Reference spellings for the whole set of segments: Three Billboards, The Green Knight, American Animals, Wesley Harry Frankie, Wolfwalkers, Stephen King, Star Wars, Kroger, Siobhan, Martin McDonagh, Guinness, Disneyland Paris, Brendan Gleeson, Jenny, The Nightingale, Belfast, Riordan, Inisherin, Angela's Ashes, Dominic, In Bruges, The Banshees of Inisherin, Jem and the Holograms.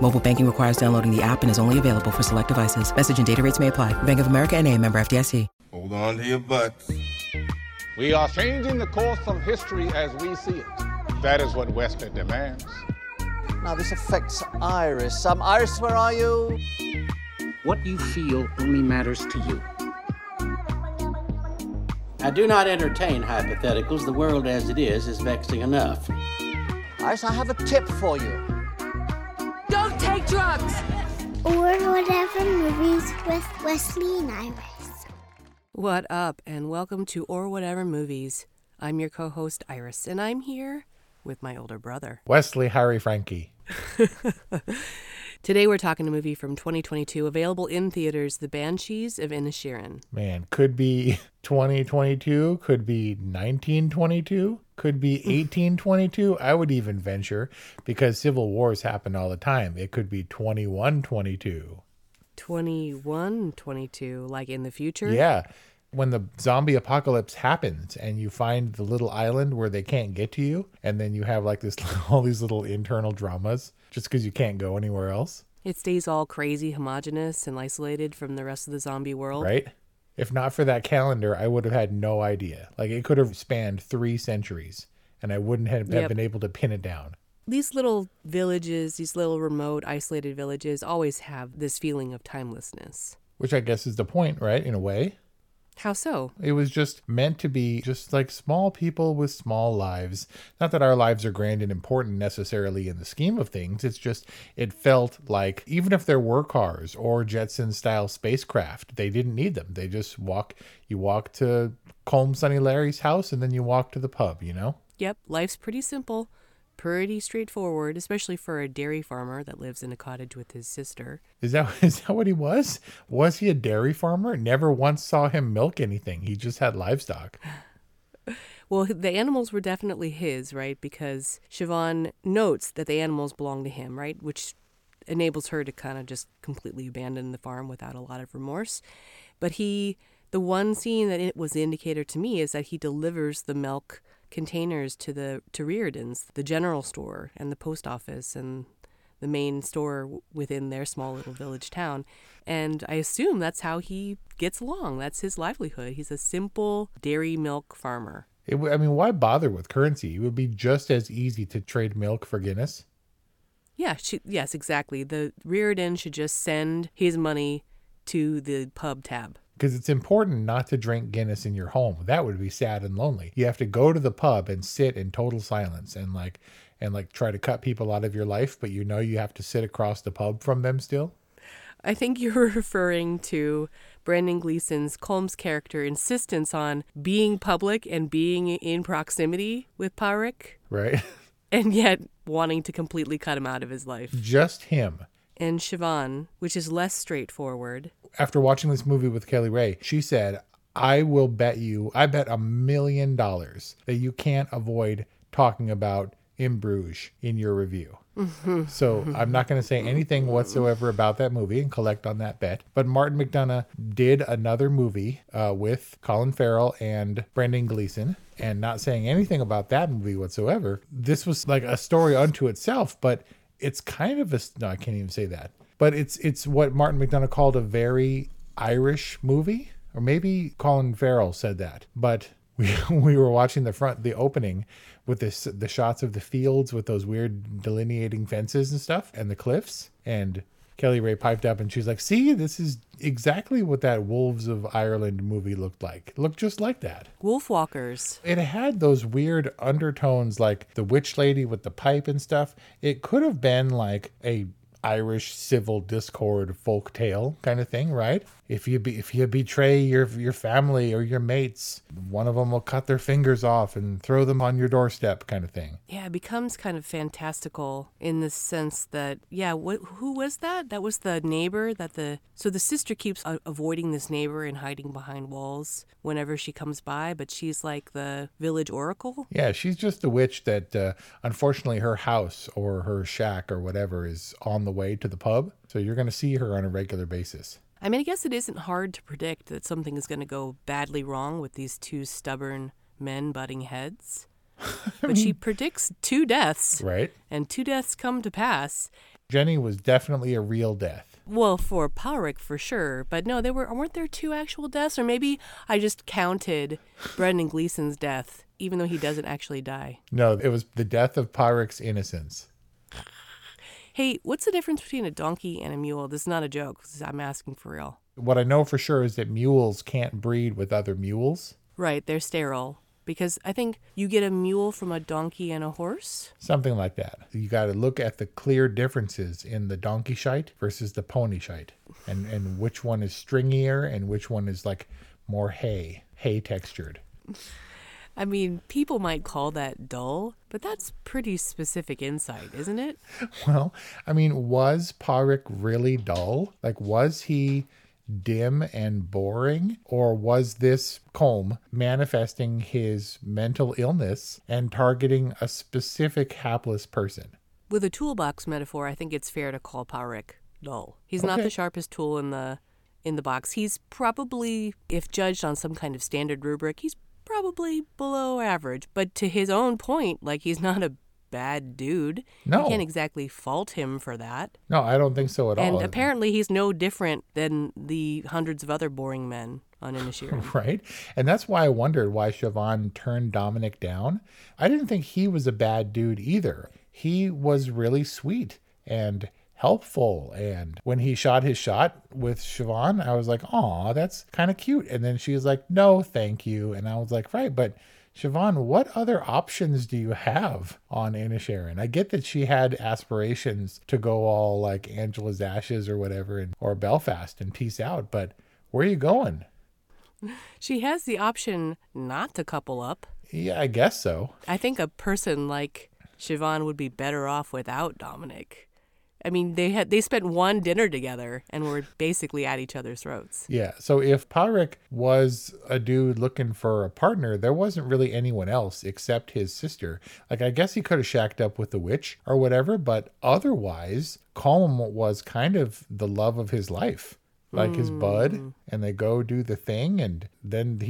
Mobile banking requires downloading the app and is only available for select devices. Message and data rates may apply. Bank of America N.A., member FDIC. Hold on to your butts. We are changing the course of history as we see it. That is what Wesley demands. Now, this affects Iris. Iris, where are you? What you feel only matters to you. I do not entertain hypotheticals. The world as it is vexing enough. Iris, I have a tip for you. Don't take drugs! Or Whatever Movies with Wesley and Iris. What up, and welcome to Or Whatever Movies. I'm your co-host, Iris, and I'm here with my older brother, Wesley Harry Frankie. Today we're talking a movie from 2022, available in theaters, The Banshees of Inisherin. Man, could be 2022, could be 1922, could be 1822. I would even venture, because civil wars happen all the time, it could be 2122. 2122, like in the future? Yeah. When the zombie apocalypse happens and you find the little island where they can't get to you, and then you have like this, all these little internal dramas just because you can't go anywhere else. It stays all crazy, homogenous, and isolated from the rest of the zombie world. Right? If not for that calendar, I would have had no idea. Like, it could have spanned 3 centuries and I wouldn't have been able to pin it down. These little villages, these little remote, isolated villages always have this feeling of timelessness. Which I guess is the point, right? In a way. How so? It was just meant to be just like small people with small lives. Not that our lives are grand and important necessarily in the scheme of things. It's just, it felt like even if there were cars or Jetson-style spacecraft, they didn't need them. They just walk. You walk to Colm Sonny Larry's house and then you walk to the pub, you know? Yep. Life's pretty simple, pretty straightforward, especially for a dairy farmer that lives in a cottage with his sister. Is that what he was? Was he a dairy farmer? Never once saw him milk anything. He just had livestock. Well, the animals were definitely his, right? Because Siobhan notes that the animals belong to him, right? Which enables her to kind of just completely abandon the farm without a lot of remorse. But the one scene that it was the indicator to me is that he delivers the milk containers to Riordan's, the general store and the post office and the main store within their small little village town. And I assume that's how he gets along. That's his livelihood. He's a simple dairy milk farmer. Why bother with currency? It would be just as easy to trade milk for Guinness. Yeah, yes, exactly. The Riordan should just send his money to the pub tab. Because it's important not to drink Guinness in your home. That would be sad and lonely. You have to go to the pub and sit in total silence and like try to cut people out of your life, but you know you have to sit across the pub from them still. I think you're referring to Brendan Gleeson's, Colm's character, insistence on being public and being in proximity with Pádraic. Right. And yet wanting to completely cut him out of his life. Just him. And Siobhan, which is less straightforward. After watching this movie with Kelly Ray, she said, I bet $1 million that you can't avoid talking about In Bruges in your review. So I'm not going to say anything whatsoever about that movie and collect on that bet. But Martin McDonagh did another movie with Colin Farrell and Brendan Gleeson, and not saying anything about that movie whatsoever. This was like a story unto itself, but it's kind of no, I can't even say that. But it's what Martin McDonagh called a very Irish movie, or maybe Colin Farrell said that. But we were watching the opening with the shots of the fields with those weird delineating fences and stuff, and the cliffs, and Kelly Ray piped up and she's like, see, this is exactly what that Wolves of Ireland movie looked like. It looked just like that. Wolfwalkers. It had those weird undertones like the witch lady with the pipe and stuff. It could have been like a Irish civil discord folk tale kind of thing, right? If you betray your family or your mates, one of them will cut their fingers off and throw them on your doorstep kind of thing. Yeah, it becomes kind of fantastical in the sense that, yeah, who was that? That was the neighbor so the sister keeps avoiding this neighbor and hiding behind walls whenever she comes by, but she's like the village oracle. Yeah, she's just the witch that unfortunately her house or her shack or whatever is on the way to the pub. So you're going to see her on a regular basis. I mean, I guess it isn't hard to predict that something is going to go badly wrong with these two stubborn men butting heads. But she predicts two deaths. Right. And two deaths come to pass. Jenny was definitely a real death. Well, for Pádraic, for sure. But no, weren't there two actual deaths? Or maybe I just counted Brendan Gleeson's death, even though he doesn't actually die. No, it was the death of Páric's innocence. Hey, what's the difference between a donkey and a mule? This is not a joke. I'm asking for real. What I know for sure is that mules can't breed with other mules. Right, they're sterile. Because I think you get a mule from a donkey and a horse. Something like that. You got to look at the clear differences in the donkey shite versus the pony shite. And which one is stringier and which one is like more hay textured. I mean, people might call that dull, but that's pretty specific insight, isn't it? Well, I mean, was Pádraic really dull? Like, was he dim and boring? Or was this Colm manifesting his mental illness and targeting a specific hapless person? With a toolbox metaphor, I think it's fair to call Pádraic dull. He's not the sharpest tool in the box. He's probably, if judged on some kind of standard rubric, he's probably below average, but to his own point, like, he's not a bad dude. No. You can't exactly fault him for that. No, I don't think so at all. And apparently he's no different than the hundreds of other boring men on Inisherin. Right? And that's why I wondered why Siobhan turned Dominic down. I didn't think he was a bad dude either. He was really sweet and helpful, and when he shot his shot with Siobhan, I was like, aw, that's kind of cute. And then she was like, no, thank you. And I was like, right, but Siobhan, what other options do you have on Inisherin? I get that she had aspirations to go all like Angela's Ashes or whatever, or Belfast and peace out, but where are you going? She has the option not to couple up. Yeah, I guess so. I think a person like Siobhan would be better off without Dominic. I mean, they spent one dinner together and were basically at each other's throats. Yeah. So if Pádraic was a dude looking for a partner, there wasn't really anyone else except his sister. Like, I guess he could have shacked up with the witch or whatever, but otherwise, Colm was kind of the love of his life, like his bud, and they go do the thing, and then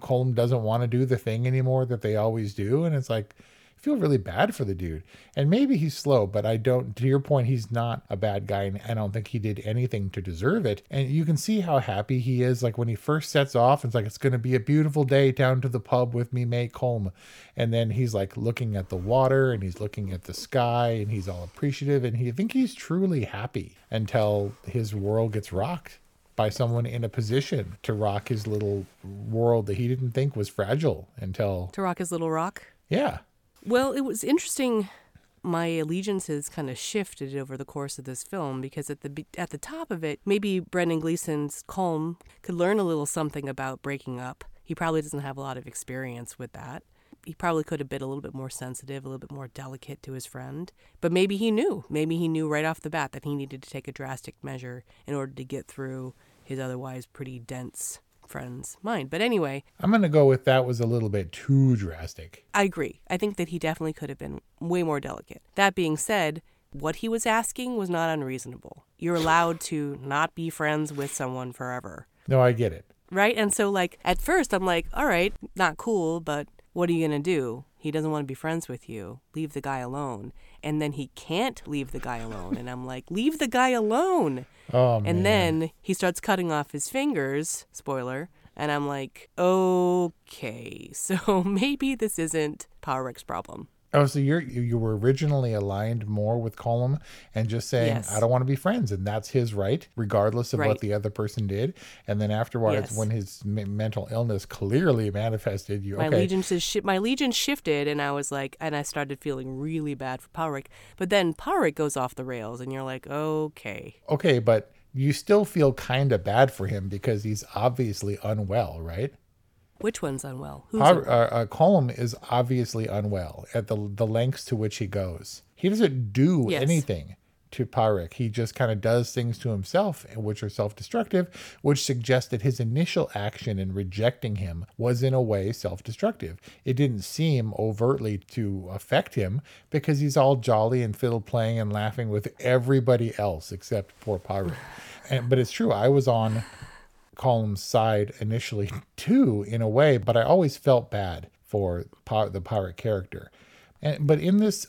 Colm doesn't want to do the thing anymore that they always do, and it's like, I feel really bad for the dude. And maybe he's slow, but to your point, he's not a bad guy, and I don't think he did anything to deserve it. And you can see how happy he is. Like, when he first sets off, it's like, it's going to be a beautiful day down to the pub with me mate Colm. And then he's like looking at the water and he's looking at the sky and he's all appreciative. And I think he's truly happy until his world gets rocked by someone in a position to rock his little world that he didn't think was fragile until... To rock his little rock? Yeah. Well, it was interesting. My allegiances kind of shifted over the course of this film, because at the top of it, maybe Brendan Gleeson's Colm could learn a little something about breaking up. He probably doesn't have a lot of experience with that. He probably could have been a little bit more sensitive, a little bit more delicate to his friend. But maybe he knew. Maybe he knew right off the bat that he needed to take a drastic measure in order to get through his otherwise pretty dense friend's mind. But anyway, I'm going to go with that was a little bit too drastic. I agree. I think that he definitely could have been way more delicate. That being said, what he was asking was not unreasonable. You're allowed to not be friends with someone forever. No, I get it. Right? And so, like, at first I'm like, all right, not cool, but what are you going to do? He doesn't want to be friends with you. Leave the guy alone. And then he can't leave the guy alone. And I'm like, leave the guy alone. Oh, man. And then he starts cutting off his fingers. Spoiler. And I'm like, okay, so maybe this isn't Páric's problem. Oh, so you were originally aligned more with Colm and just saying, yes, I don't want to be friends. And that's his right, regardless of what the other person did. And then afterwards, when his mental illness clearly manifested, my allegiance shifted. And I was like, and I started feeling really bad for Pádraic. But then Pádraic goes off the rails and you're like, okay. Okay, but you still feel kind of bad for him because he's obviously unwell, right? Which one's unwell? Colm is obviously unwell at the lengths to which he goes. He doesn't do anything to Pádraic. He just kind of does things to himself, which are self-destructive, which suggests that his initial action in rejecting him was in a way self-destructive. It didn't seem overtly to affect him because he's all jolly and fiddle playing and laughing with everybody else except poor Pádraic. But it's true. I was on Colm's side initially too, in a way, but I always felt bad for the Pádraic character. But in this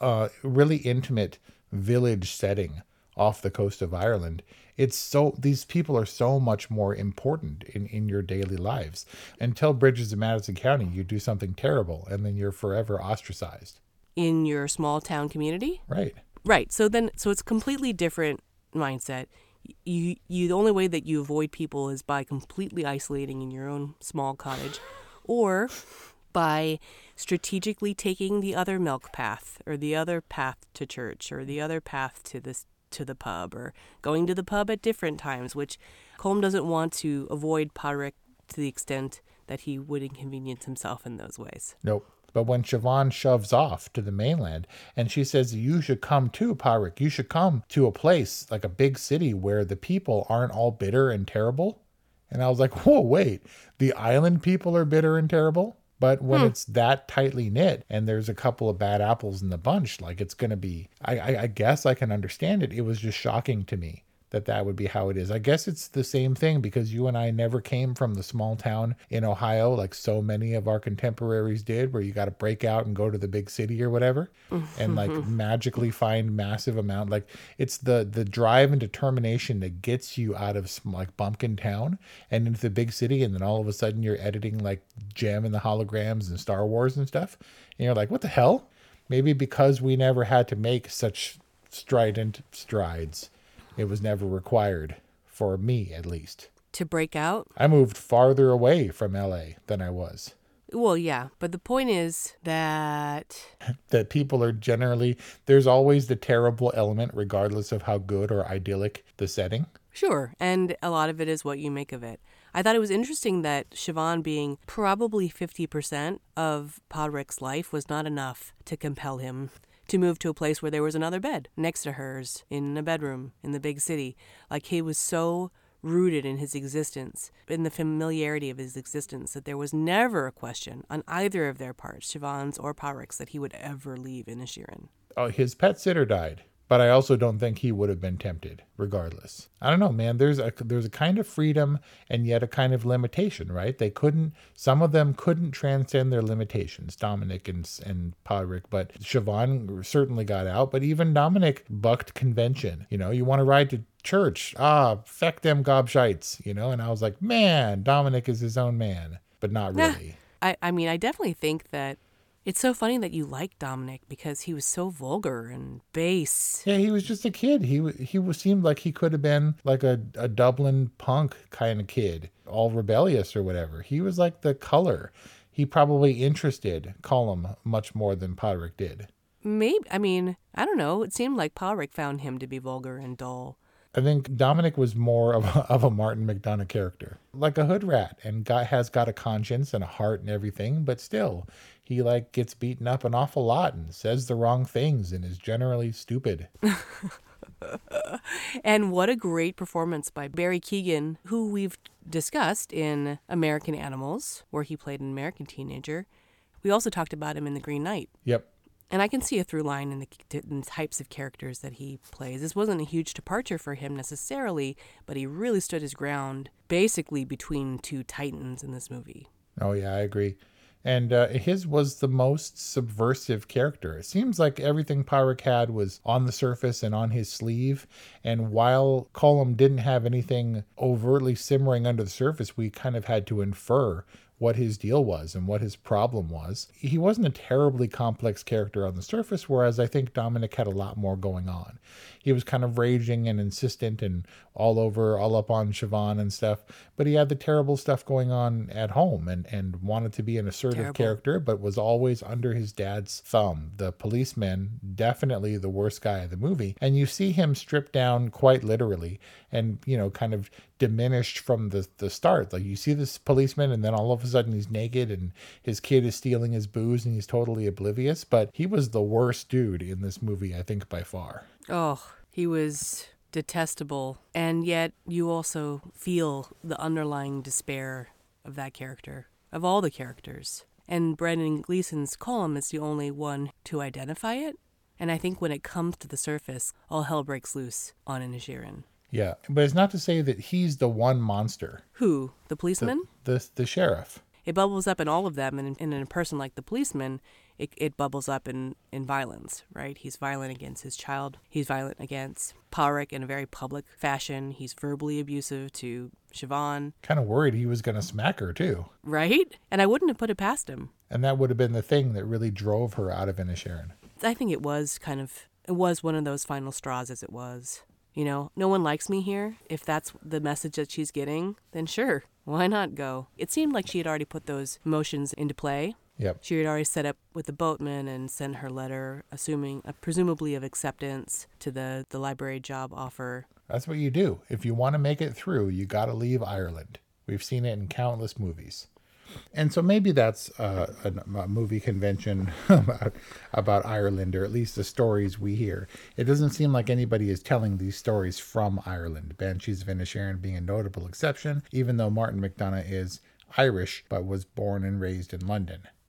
really intimate village setting off the coast of Ireland, these people are so much more important in your daily lives. Until Bridges of Madison County, you do something terrible and then you're forever ostracized. In your small town community? Right. Right. So it's completely different mindset. The only way that you avoid people is by completely isolating in your own small cottage or by strategically taking the other milk path or the other path to church or the other path to the pub or going to the pub at different times, which Colm doesn't want to avoid Pádraic to the extent that he would inconvenience himself in those ways. Nope. But when Siobhan shoves off to the mainland and she says, you should come too, Pádraic. You should come to a place like a big city where the people aren't all bitter and terrible. And I was like, whoa, wait, the island people are bitter and terrible? But when it's that tightly knit and there's a couple of bad apples in the bunch, like it's going to be, I guess I can understand it. It was just shocking to me that would be how it is. I guess it's the same thing because you and I never came from the small town in Ohio like so many of our contemporaries did, where you got to break out and go to the big city or whatever and like magically find massive amount. Like it's the drive and determination that gets you out of like bumpkin town and into the big city, and then all of a sudden you're editing like Jem and the Holograms and Star Wars and stuff, and you're like, what the hell? Maybe because we never had to make such strident strides. It was never required, for me at least. To break out? I moved farther away from LA than I was. Well, yeah, but the point is that people are generally, there's always the terrible element regardless of how good or idyllic the setting. Sure, and a lot of it is what you make of it. I thought it was interesting that Siobhan being probably 50% of Pádraic's life was not enough to compel him to move to a place where there was another bed next to hers in a bedroom in the big city. Like, he was so rooted in his existence, in the familiarity of his existence, that there was never a question on either of their parts, Siobhan's or Páric's, that he would ever leave Inisherin. Oh, his pet sitter died. But I also don't think he would have been tempted, regardless. I don't know, man. There's a kind of freedom and yet a kind of limitation, right? Some of them couldn't transcend their limitations, Dominic and Pádraic, but Siobhan certainly got out. But even Dominic bucked convention. You know, you want to ride to church. Ah, feck them gobshites, you know? And I was like, man, Dominic is his own man, but not really. I mean, I definitely think that it's so funny that you like Dominic because he was so vulgar and base. Yeah, he was just a kid. He seemed like he could have been like a Dublin punk kind of kid, all rebellious or whatever. He was like the color. He probably interested Colm much more than Pádraic did. Maybe. I mean, I don't know. It seemed like Pádraic found him to be vulgar and dull. I think Dominic was more of a Martin McDonagh character, like a hood rat, and has got a conscience and a heart and everything, but still, he like gets beaten up an awful lot and says the wrong things and is generally stupid. And what a great performance by Barry Keoghan, who we've discussed in American Animals, where he played an American teenager. We also talked about him in The Green Knight. Yep. And I can see a through line in the types of characters that he plays. This wasn't a huge departure for him necessarily, but he really stood his ground basically between two titans in this movie. Oh, yeah, I agree. And his was the most subversive character. It seems like everything Pádraic had was on the surface and on his sleeve. And while Colm didn't have anything overtly simmering under the surface, we kind of had to infer what his deal was and what his problem was. He wasn't a terribly complex character on the surface, whereas I think Dominic had a lot more going on. He was kind of raging and insistent and all up on Siobhan and stuff, but he had the terrible stuff going on at home and wanted to be an assertive character, but was always under his dad's thumb. The policeman, definitely the worst guy in the movie. And you see him stripped down quite literally and, you know, kind of diminished from the start. Like, you see this policeman and then all of a sudden he's naked and his kid is stealing his booze and he's totally oblivious. But he was the worst dude in this movie, I think, by far. Oh, he was detestable. And yet you also feel the underlying despair of that character, of all the characters. And Brendan Gleeson's Colm is the only one to identify it. And I think when it comes to the surface, all hell breaks loose on Inisherin. Yeah, but it's not to say that he's the one monster. Who? The policeman? The sheriff. It bubbles up in all of them, and in a person like the policeman, it bubbles up in violence, right? He's violent against his child. He's violent against Pádraic in a very public fashion. He's verbally abusive to Siobhan. Kind of worried he was going to smack her, too. Right? And I wouldn't have put it past him. And that would have been the thing that really drove her out of Inisherin. I think it was one of those final straws as it was. You know, no one likes me here. If that's the message that she's getting, then sure, why not go? It seemed like she had already put those emotions into play. Yep. She had already set up with the boatman and sent her letter, presumably of acceptance to the library job offer. That's what you do. If you want to make it through, you got to leave Ireland. We've seen it in countless movies. And so maybe that's a movie convention about Ireland, or at least the stories we hear. It doesn't seem like anybody is telling these stories from Ireland, Banshees of Inisherin being a notable exception, even though Martin McDonagh is Irish but was born and raised in London.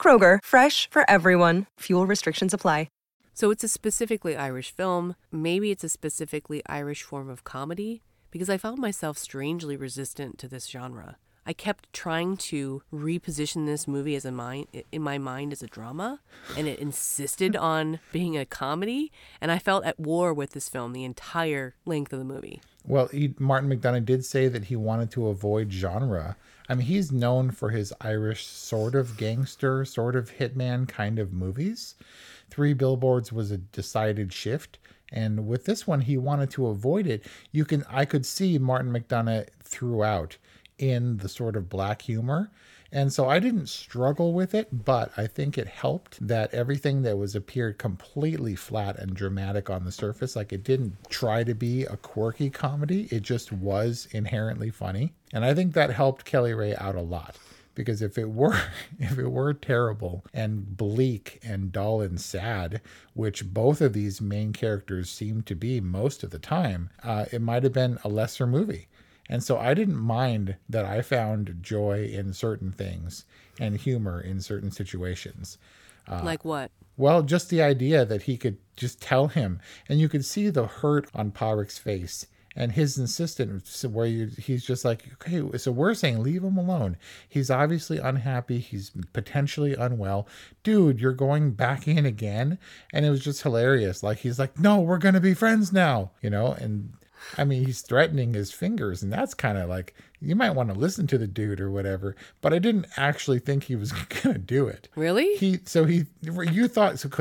Kroger, fresh for everyone. Fuel restrictions apply. So it's a specifically Irish film. Maybe it's a specifically Irish form of comedy, because I found myself strangely resistant to this genre. I kept trying to reposition this movie in my mind as a drama, and it insisted on being a comedy, and I felt at war with this film the entire length of the movie. Well, Martin McDonagh did say that he wanted to avoid genre. I mean, he's known for his Irish sort of gangster, sort of hitman kind of movies. Three Billboards was a decided shift, and with this one, he wanted to avoid it. I could see Martin McDonagh throughout in the sort of black humor, and so I didn't struggle with it, but I think it helped that everything that appeared completely flat and dramatic on the surface. Like, it didn't try to be a quirky comedy, it just was inherently funny, and I think that helped Kelly Ray out a lot. Because if it were terrible and bleak and dull and sad, which both of these main characters seem to be most of the time, it might have been a lesser movie. And so I didn't mind that I found joy in certain things and humor in certain situations. Like what? Well, just the idea that he could just tell him, and you could see the hurt on Páric's face. And his insistence, where he's just like, okay, so we're saying leave him alone. He's obviously unhappy. He's potentially unwell. Dude, you're going back in again? And it was just hilarious. Like, he's like, no, we're going to be friends now, you know? And I mean, he's threatening his fingers, and that's kind of like, you might want to listen to the dude or whatever, but I didn't actually think he was going to do it. Really? Because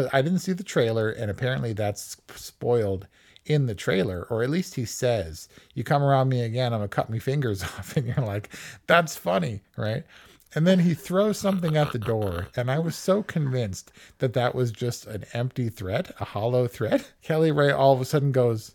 I didn't see the trailer, and apparently that's spoiled in the trailer, or at least he says, you come around me again, I'm gonna cut me fingers off. And you're like, that's funny, right? And then he throws something at the door, and I was so convinced that that was just an empty threat, a hollow threat. Kelly Ray all of a sudden goes,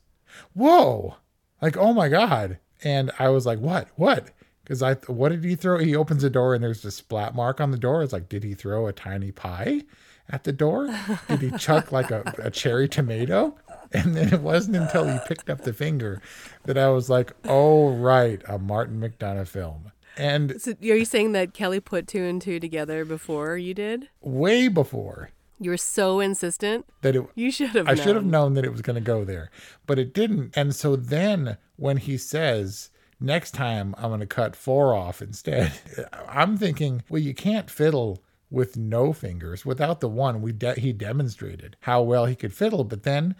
whoa, like, oh my God. And I was like, what? Because what did he throw? He opens the door and there's this splat mark on the door. It's like, did he throw a tiny pie at the door? Did he chuck like a cherry tomato? And then it wasn't until he picked up the finger that I was like, oh, right, a Martin McDonagh film. And so are you saying that Kelly put two and two together before you did? Way before. You were so insistent that you should have. I should have known that it was going to go there, but it didn't. And so then when he says, next time I'm going to cut four off instead, I'm thinking, well, you can't fiddle with no fingers. Without the one, he demonstrated how well he could fiddle, but then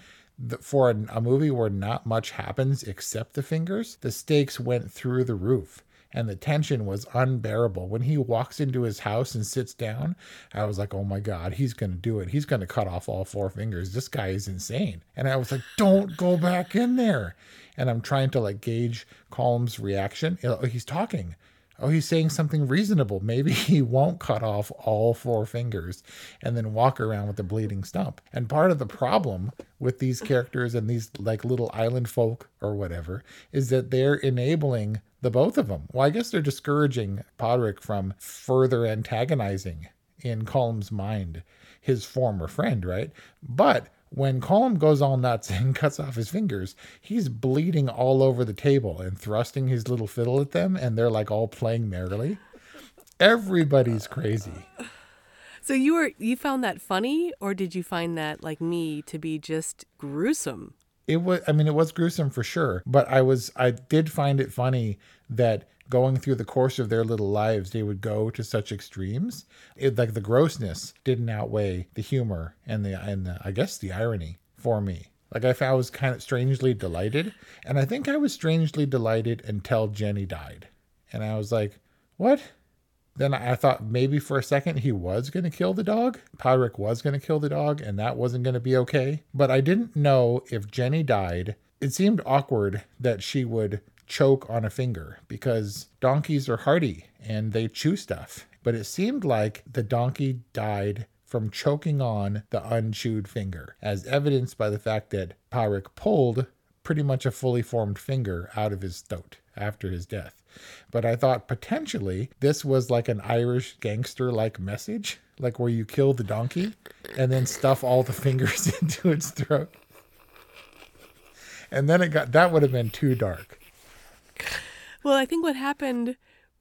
for a movie where not much happens except the fingers, the stakes went through the roof. And the tension was unbearable. When he walks into his house and sits down, I was like, oh my God, he's going to do it. He's going to cut off all four fingers. This guy is insane. And I was like, don't go back in there. And I'm trying to like gauge Colm's reaction. He's talking. Oh, he's saying something reasonable. Maybe he won't cut off all four fingers and then walk around with a bleeding stump. And part of the problem with these characters and these like little island folk or whatever is that they're enabling the both of them. Well, I guess they're discouraging Pádraic from further antagonizing, in Colm's mind, his former friend, right? But when Colm goes all nuts and cuts off his fingers, he's bleeding all over the table and thrusting his little fiddle at them, and they're like all playing merrily. Everybody's crazy. So you found that funny, or did you find that, like me, to be just gruesome? It was gruesome for sure, but I did find it funny that going through the course of their little lives, they would go to such extremes. It, like the grossness didn't outweigh the humor and the I guess the irony for me. Like I was kind of strangely delighted, and I think I was strangely delighted until Jenny died, and I was like, what? Then I thought maybe for a second he was going to kill the dog. Pádraic was going to kill the dog, and that wasn't going to be okay. But I didn't know if Jenny died. It seemed awkward that she would choke on a finger because donkeys are hardy and they chew stuff. But it seemed like the donkey died from choking on the unchewed finger, as evidenced by the fact that Pádraic pulled pretty much a fully formed finger out of his throat after his death. But I thought potentially this was like an Irish gangster-like message, like where you kill the donkey and then stuff all the fingers into its throat. And then that would have been too dark. Well, I think what happened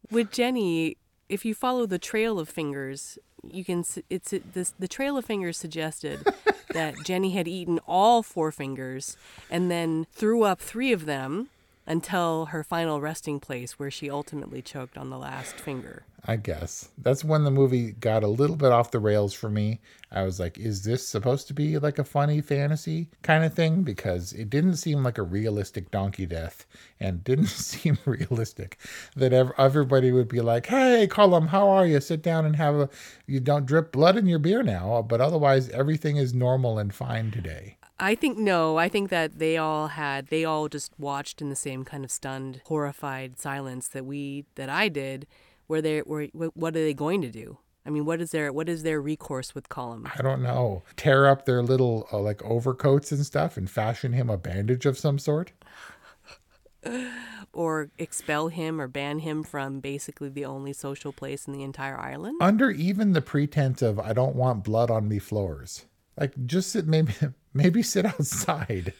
with Jenny, if you follow the trail of fingers, the trail of fingers suggested that Jenny had eaten all four fingers and then threw up three of them until her final resting place, where she ultimately choked on the last finger. I guess that's when the movie got a little bit off the rails for me. I was like, is this supposed to be like a funny fantasy kind of thing? Because it didn't seem like a realistic donkey death, and didn't seem realistic that everybody would be like, hey, Colm, how are you? Sit down and you don't drip blood in your beer now, but otherwise everything is normal and fine today. I think that they all just watched in the same kind of stunned, horrified silence that I did, where what are they going to do? I mean, what is their recourse with Colm? I don't know. Tear up their little like overcoats and stuff and fashion him a bandage of some sort? Or expel him or ban him from basically the only social place in the entire island? Under even the pretense of, I don't want blood on me floors. Like, just sit, maybe sit outside.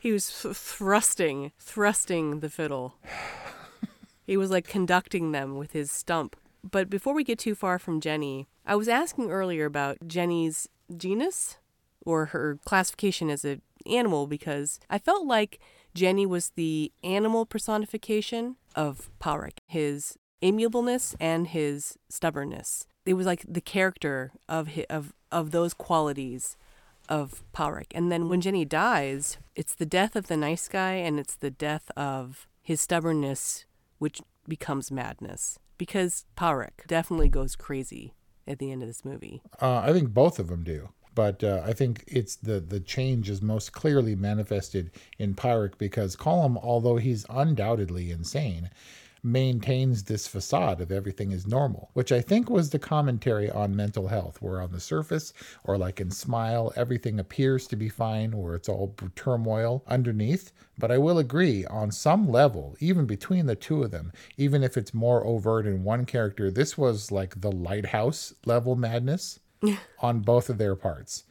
He was thrusting the fiddle. He was like conducting them with his stump. But before we get too far from Jenny, I was asking earlier about Jenny's genus or her classification as an animal, because I felt like Jenny was the animal personification of Pádraic, his amiableness and his stubbornness. It was like the character of those qualities of Pádraic. And then when Jenny dies, it's the death of the nice guy and it's the death of his stubbornness, which becomes madness. Because Pádraic definitely goes crazy at the end of this movie. I think both of them do. But I think it's the change is most clearly manifested in Pádraic, because Colm, although he's undoubtedly insane, maintains this facade of everything is normal, which I think was the commentary on mental health, where on the surface, or like in Smile, everything appears to be fine, or it's all turmoil underneath. But I will agree, on some level, even between the two of them, even if it's more overt in one character, this was like the Lighthouse level madness on both of their parts.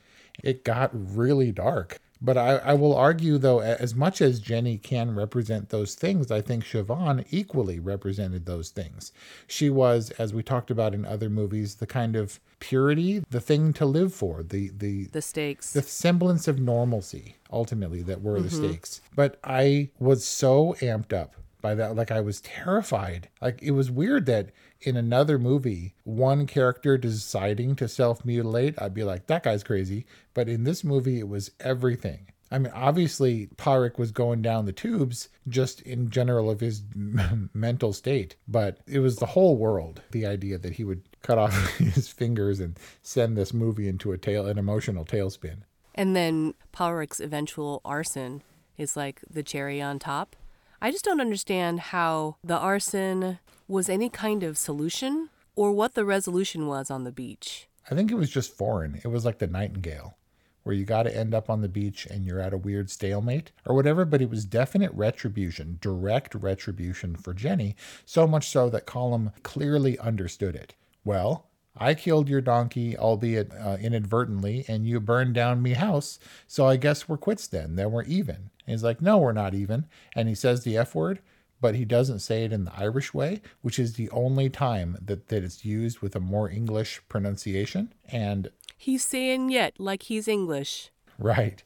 It got really dark. But I will argue, though, as much as Jenny can represent those things, I think Siobhan equally represented those things. She was, as we talked about in other movies, the kind of purity, the thing to live for, the stakes, the semblance of normalcy, ultimately, that were the stakes. But I was so amped up by that. Like, I was terrified. Like, it was weird that in another movie, one character deciding to self-mutilate, I'd be like, that guy's crazy. But in this movie, it was everything. I mean, obviously, Pádraic was going down the tubes just in general of his mental state. But it was the whole world, the idea that he would cut off his fingers and send this movie into an emotional tailspin. And then Páric's eventual arson is like the cherry on top. I just don't understand how the arson was any kind of solution or what the resolution was on the beach. I think it was just foreign. It was like The Nightingale, where you got to end up on the beach and you're at a weird stalemate or whatever, but it was definite retribution, direct retribution for Jenny, so much so that Colm clearly understood it. Well, I killed your donkey, albeit inadvertently, and you burned down me house, so I guess we're quits then. Then we're even. And he's like, no, we're not even. And he says the F word, but he doesn't say it in the Irish way, which is the only time that it's used with a more English pronunciation. And he's saying yet like he's English. Right.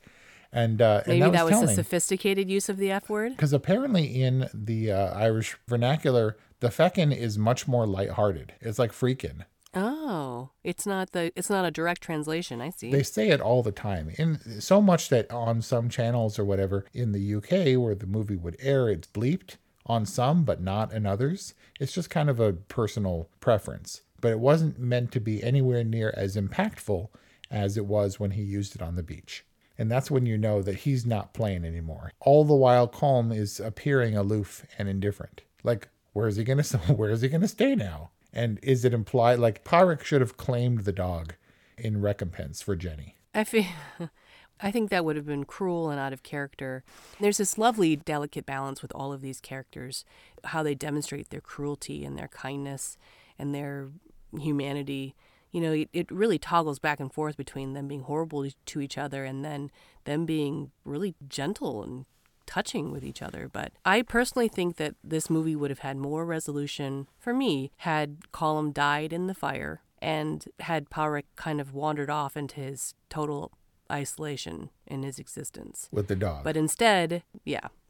And maybe and that was a sophisticated use of the F word? Because apparently in the Irish vernacular, the feckin' is much more lighthearted. It's like freakin'. Oh, it's not a direct translation. I see. They say it all the time, in so much that on some channels or whatever in the UK where the movie would air, it's bleeped on some, but not in others. It's just kind of a personal preference, but it wasn't meant to be anywhere near as impactful as it was when he used it on the beach. And that's when you know that he's not playing anymore. All the while, Colm is appearing aloof and indifferent. Like, where is he gonna stay now? And is it implied, like, Pádraic should have claimed the dog in recompense for Jenny? I think that would have been cruel and out of character. There's this lovely, delicate balance with all of these characters, how they demonstrate their cruelty and their kindness and their humanity. You know, it really toggles back and forth between them being horrible to each other and then them being really gentle and touching with each other. But I personally think that this movie would have had more resolution for me had Colm died in the fire and had Pádraic kind of wandered off into his total isolation in his existence. With the dog. But instead,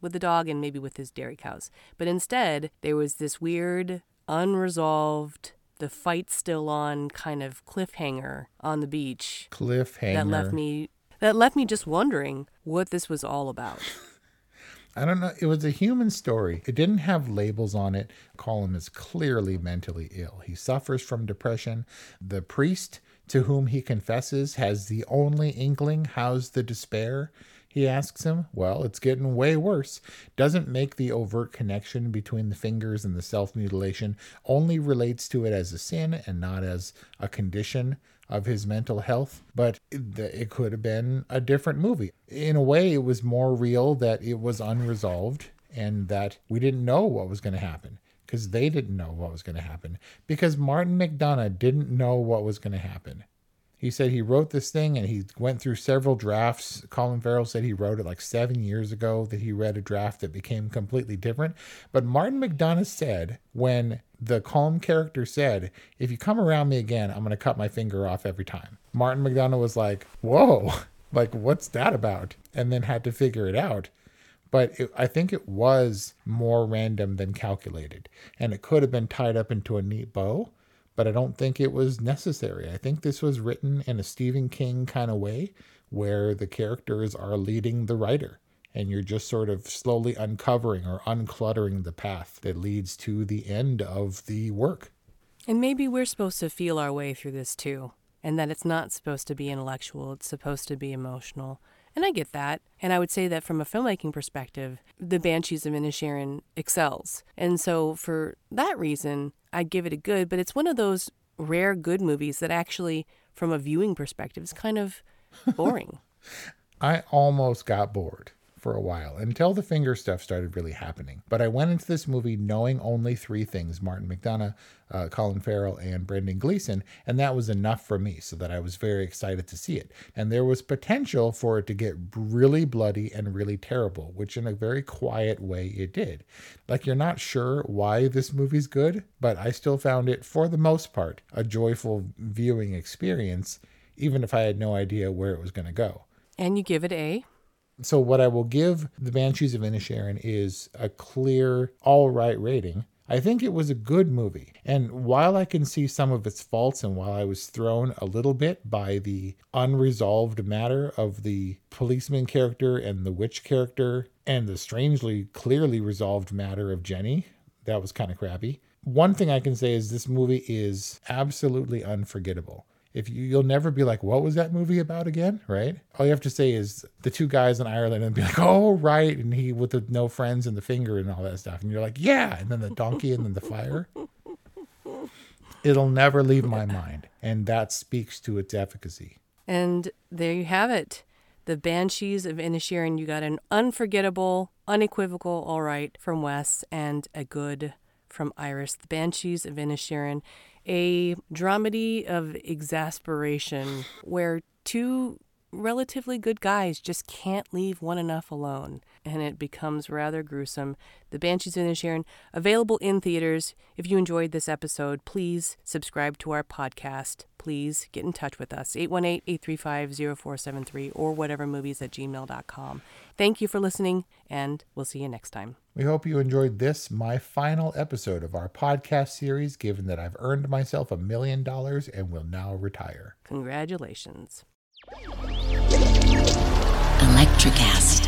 with the dog and maybe with his dairy cows. But instead, there was this weird, unresolved, the fight's still on kind of cliffhanger on the beach. Cliffhanger. That left me just wondering what this was all about. I don't know. It was a human story. It didn't have labels on it. Colm is clearly mentally ill. He suffers from depression. The priest to whom he confesses has the only inkling. How's the despair? He asks him. Well, it's getting way worse. Doesn't make the overt connection between the fingers and the self-mutilation. Only relates to it as a sin and not as a condition of his mental health, but it could have been a different movie. In a way, it was more real that it was unresolved and that we didn't know what was going to happen because they didn't know what was going to happen because Martin McDonagh didn't know what was going to happen. He said he wrote this thing and he went through several drafts. Colin Farrell said he wrote it like 7 years ago that he read a draft that became completely different. But Martin McDonagh said when the Colm character said, if you come around me again, I'm going to cut my finger off every time. Martin McDonagh was like, whoa, like what's that about? And then had to figure it out. But I think it was more random than calculated. And it could have been tied up into a neat bow. But I don't think it was necessary. I think this was written in a Stephen King kind of way where the characters are leading the writer and you're just sort of slowly uncovering or uncluttering the path that leads to the end of the work. And maybe we're supposed to feel our way through this too, and that it's not supposed to be intellectual, it's supposed to be emotional. And I get that. And I would say that from a filmmaking perspective, The Banshees of Inisherin excels. And so for that reason, I'd give it a good, but it's one of those rare good movies that actually, from a viewing perspective, is kind of boring. I almost got bored for a while until the finger stuff started really happening. But I went into this movie knowing only three things: Martin McDonagh, Colin Farrell, and Brendan Gleeson. And that was enough for me so that I was very excited to see it. And there was potential for it to get really bloody and really terrible, which in a very quiet way it did. Like, you're not sure why this movie's good, but I still found it, for the most part, a joyful viewing experience, even if I had no idea where it was going to go. And you give it a... So what I will give The Banshees of Inisherin is a clear, all right rating. I think it was a good movie. And while I can see some of its faults, and while I was thrown a little bit by the unresolved matter of the policeman character and the witch character and the strangely, clearly resolved matter of Jenny, that was kind of crappy. One thing I can say is this movie is absolutely unforgettable. You'll never be like, what was that movie about again, right? All you have to say is the two guys in Ireland and be like, oh, right. And he with the no friends and the finger and all that stuff. And you're like, yeah. And then the donkey and then the fire. It'll never leave my mind. And that speaks to its efficacy. And there you have it. The Banshees of Inisherin. You got an unforgettable, unequivocal all right from Wes and a good from Iris. The Banshees of Inisherin. A dramedy of exasperation where two relatively good guys just can't leave one enough alone, and it becomes rather gruesome. The Banshees of Inisherin, available in theaters. If you enjoyed this episode, please subscribe to our podcast. Please get in touch with us, 818-835-0473 or whatevermovies@gmail.com. Thank you for listening, and we'll see you next time. We hope you enjoyed this, my final episode of our podcast series, given that I've earned myself $1 million and will now retire. Congratulations. Electric acid.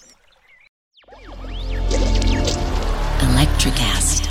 Electric acid.